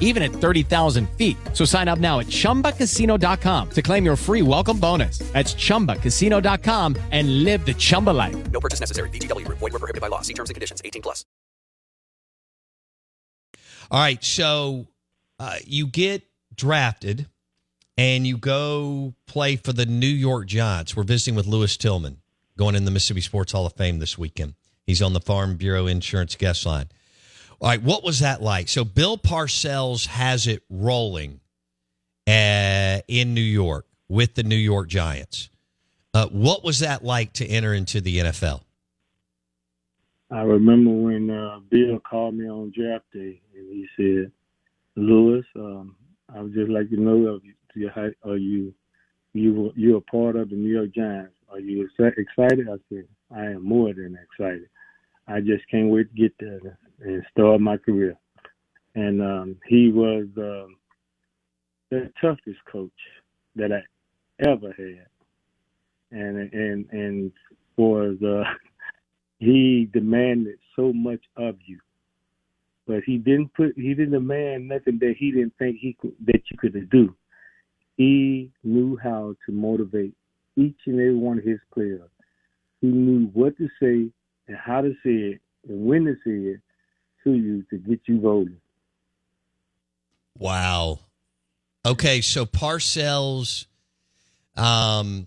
even at 30,000 feet. So sign up now at ChumbaCasino.com to claim your free welcome bonus. That's ChumbaCasino.com and live the Chumba life. No purchase necessary. VGW. Void where prohibited by law. See terms and conditions. 18 plus. All right. So you get drafted and you go play for the New York Giants. We're visiting with Lewis Tillman, going in the Mississippi Sports Hall of Fame this weekend. He's on the Farm Bureau Insurance Guest Line. All right, what was that like? So Bill Parcells has it rolling in New York with the New York Giants. What was that like to enter into the NFL? I remember when Bill called me on draft day, and he said, Lewis, I would just like to know, are you a part of the New York Giants? Are you excited? I said, I am more than excited. I just can't wait to get there and start my career. And he was the toughest coach that I ever had. And for the, he demanded so much of you, but he didn't demand nothing that he didn't think that you could do. He knew how to motivate each and every one of his players. He knew what to say and how to say it and when to say it to you to get you voting. Wow. Okay, so Parcells, what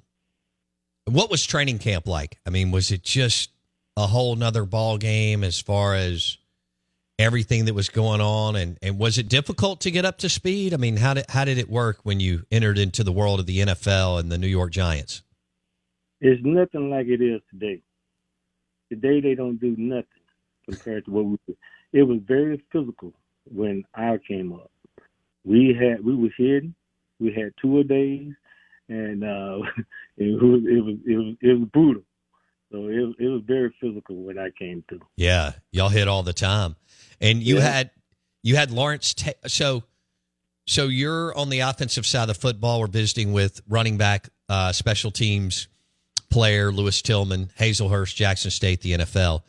was training camp like? I mean, was it just a whole nother ball game as far as everything that was going on? And was it difficult to get up to speed? I mean, how did it work when you entered into the world of the NFL and the New York Giants? It's nothing like it is today. Today they don't do nothing compared to what we did. It was very physical when I came up. We were hidden. We had two-a-days, and it was brutal. So it was very physical when I came through. Yeah, y'all hit all the time, and you had Lawrence. So you're on the offensive side of football. We're visiting with running back, special teams player Lewis Tillman, Hazelhurst, Jackson State, the NFL.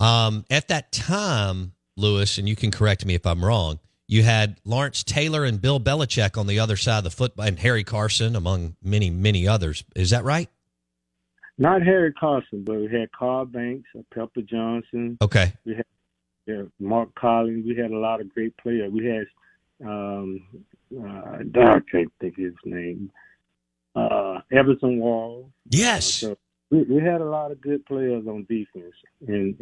At that time, Lewis, and you can correct me if I'm wrong, you had Lawrence Taylor and Bill Belichick on the other side of the football, and Harry Carson, among many, many others. Is that right? Not Harry Carson, but we had Carl Banks, Pepper Johnson. Okay. We had Mark Collins. We had a lot of great players. We had, I can't think of his name, Everson Walls. Yes. We had a lot of good players on defense. And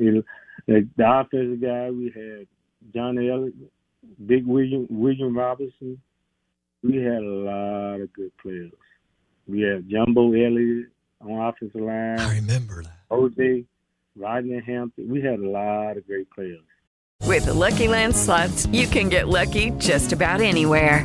the offensive guy, we had John Elliott, William Robinson. We had a lot of good players. We had Jumbo Elliott on offensive line. I remember that. O.J., Rodney Hampton. We had a lot of great players. With the Lucky Land Slots, you can get lucky just about anywhere.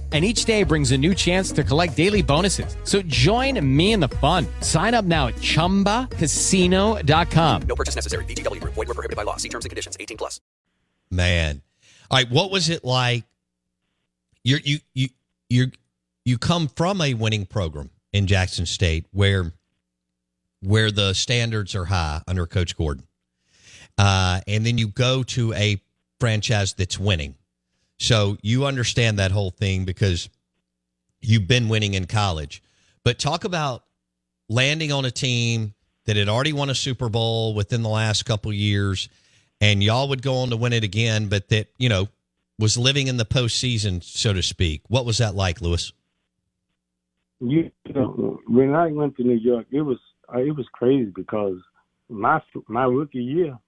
And each day brings a new chance to collect daily bonuses. So join me in the fun. Sign up now at ChumbaCasino.com. No purchase necessary. VGW. Void where prohibited by law. See terms and conditions. 18+. Man. All right. What was it like? You come from a winning program in Jackson State where the standards are high under Coach Gordon. And then you go to a franchise that's winning. So you understand that whole thing because you've been winning in college. But talk about landing on a team that had already won a Super Bowl within the last couple of years, and y'all would go on to win it again, but that, you know, was living in the postseason, so to speak. What was that like, Lewis? You know, when I went to New York, it was crazy because my rookie year,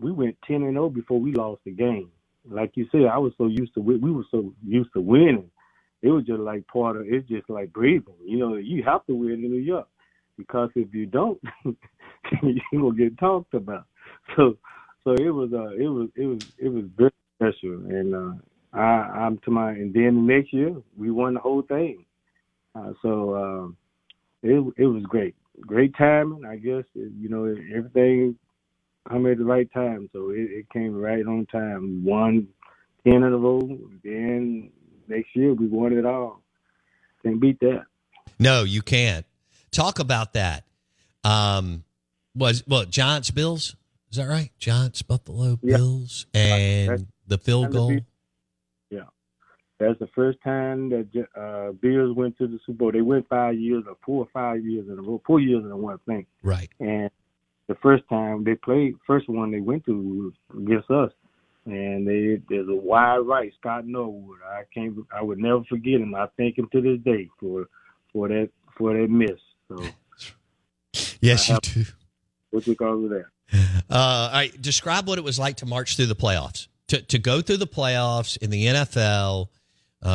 we went 10-0 before we lost the game. Like you said, we were so used to winning. It was just like it's just like breathing. You know, you have to win in New York because if you don't, you will get talked about. So it was very special. And and then the next year we won the whole thing. It was great, great timing. I guess you know everything. I'm at the right time, so it came right on time. We won 10 in a row, then next year we won it all. Can't beat that. No, you can't. Talk about that. Giants, Bills? Is that right? Giants, Buffalo, yeah. Bills, and the field goal? Yeah. That's the first time that Bills went to the Super Bowl. They went 4 or 5 years in a row, 4 years in a one thing. Right. And the first time they played, first one they went to was against us, and there's a wide right, Scott Norwood. I would never forget him. I thank him to this day for that miss. So yes, you do. What you call it that? All right, describe what it was like to march through the playoffs, to go through the playoffs in the NFL,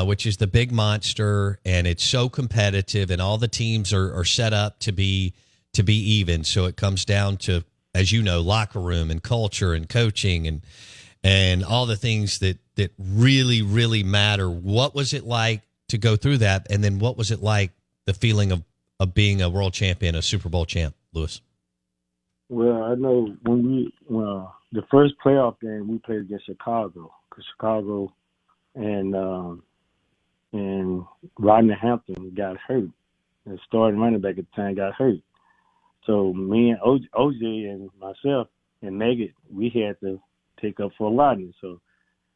which is the big monster, and it's so competitive, and all the teams are set up to be even. So it comes down to, as you know, locker room and culture and coaching and all the things that really, really matter. What was it like to go through that? And then what was it like, the feeling of being a world champion, a Super Bowl champ, Lewis? Well, I know the first playoff game we played against Chicago and Rodney Hampton got hurt. The starting running back at the time got hurt. So me and OJ and myself and Megan, we had to take up for Rodney. So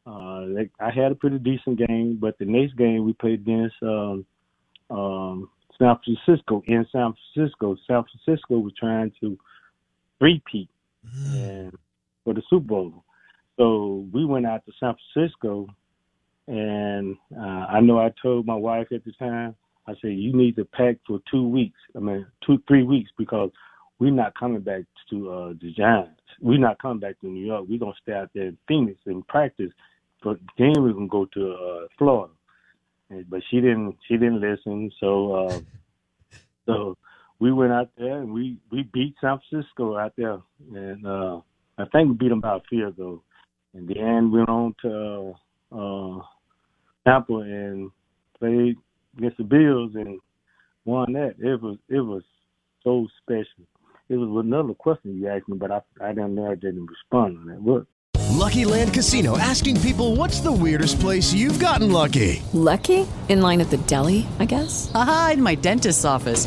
I had a pretty decent game, but the next game we played against San Francisco. In San Francisco was trying to repeat for the Super Bowl. So we went out to San Francisco, and I know I told my wife at the time, I said, you need to pack for 2 weeks. 3 weeks, because we're not coming back to the Giants. We're not coming back to New York. We're going to stay out there in Phoenix and practice. But then we're going to go to Florida. But she didn't listen. So we went out there, and we beat San Francisco out there. And I think we beat them by a field goal. And then went on to Tampa and played against the Bills and won that. It was so special. It was another question you asked me, but I didn't know I didn't respond on that. Look. Lucky Land Casino, asking people, what's the weirdest place you've gotten lucky? Lucky? In line at the deli, I guess? Aha, in my dentist's office.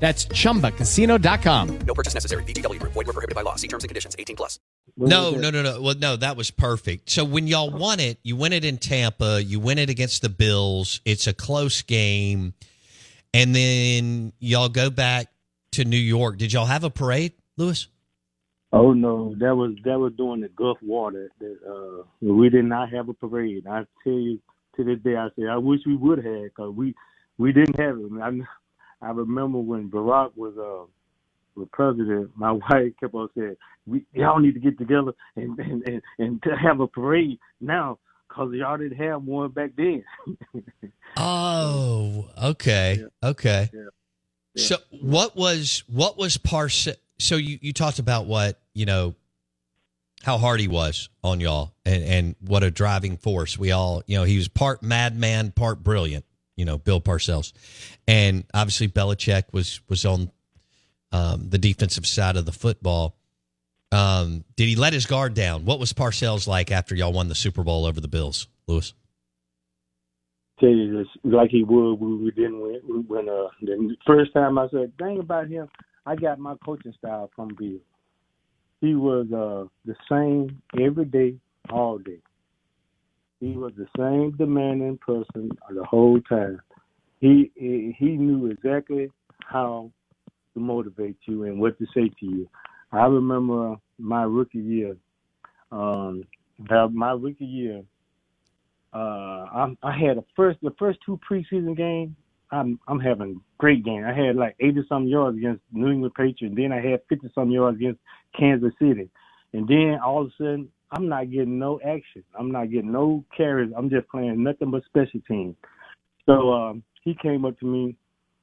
That's ChumbaCasino.com. No purchase necessary. VGW Group. Void where prohibited by law. See terms and conditions. 18 plus. No. Well, no, that was perfect. So when y'all won it, you win it in Tampa. You win it against the Bills. It's a close game. And then y'all go back to New York. Did y'all have a parade, Lewis? Oh, no. That was during the Gulf War. We did not have a parade. I tell you, to this day, I say, I wish we would have, because we didn't have it. I remember when Barack was president, my wife kept on saying, y'all need to get together and to have a parade now, because y'all didn't have one back then. Oh, okay. Yeah. Okay. Yeah. Yeah. So what was Parcells? So you talked about what, you know, how hard he was on y'all and what a driving force. We all, you know, he was part madman, part brilliant. You know, Bill Parcells, and obviously Belichick was on the defensive side of the football. Did he let his guard down? What was Parcells like after y'all won the Super Bowl over the Bills, Lewis? Tell you this, like he would, we didn't win. The first time I said, "Dang about him," I got my coaching style from Bill. He was the same every day, all day. He was the same demanding person the whole time. He knew exactly how to motivate you and what to say to you. I remember my rookie year. I had the first two preseason games. I'm having great games. I had like 80-some yards against New England Patriots. Then I had 50-some yards against Kansas City. And then all of a sudden, I'm not getting no action. I'm not getting no carries. I'm just playing nothing but special teams. So he came up to me.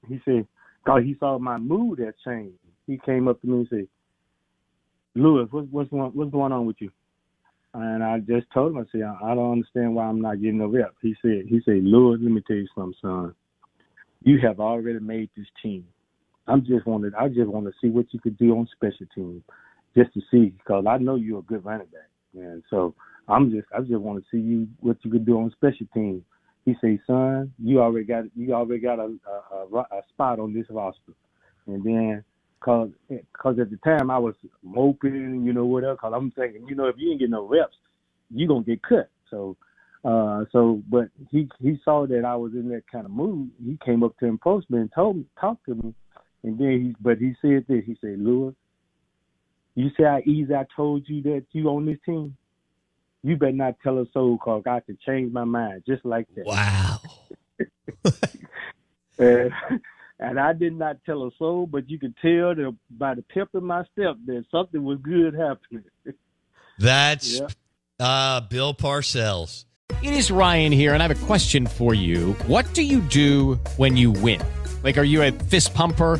He said, God, he saw my mood had changed. He came up to me and said, Lewis, what's going on with you? And I just told him, I said, I don't understand why I'm not getting no rep. He said, Lewis, let me tell you something, son. You have already made this team. I just wanted to see what you could do on special teams, just to see, because I know you're a good running back. And so I just want to see you what you could do on special teams. He said, son, you already got a spot on this roster. And then, cause at the time I was moping, you know, whatever. Cause I'm thinking, you know, if you ain't get no reps, you gonna get cut. So, but he saw that I was in that kind of mood. He came up to him postman and talked to me. And then he said this. He said, Lewis, you see how easy I told you that you on this team? You better not tell a soul, because I can change my mind just like that. Wow. and I did not tell a soul, but you could tell by the pep in my step that something was good happening. That's Bill Parcells. It is Ryan here, and I have a question for you. What do you do when you win? Like, are you a fist pumper?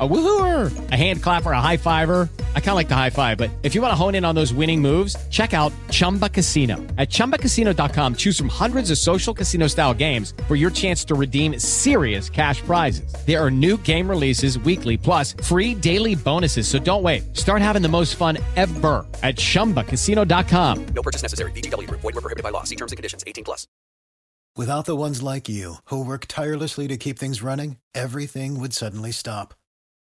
A woohooer, a hand clapper, a high fiver. I kind of like the high five, but if you want to hone in on those winning moves, check out Chumba Casino. At ChumbaCasino.com, choose from hundreds of social casino style games for your chance to redeem serious cash prizes. There are new game releases weekly, plus free daily bonuses. So don't wait. Start having the most fun ever at ChumbaCasino.com. No purchase necessary. VGW Group. Void where prohibited by law. See terms and conditions. 18 plus. Without the ones like you who work tirelessly to keep things running, everything would suddenly stop.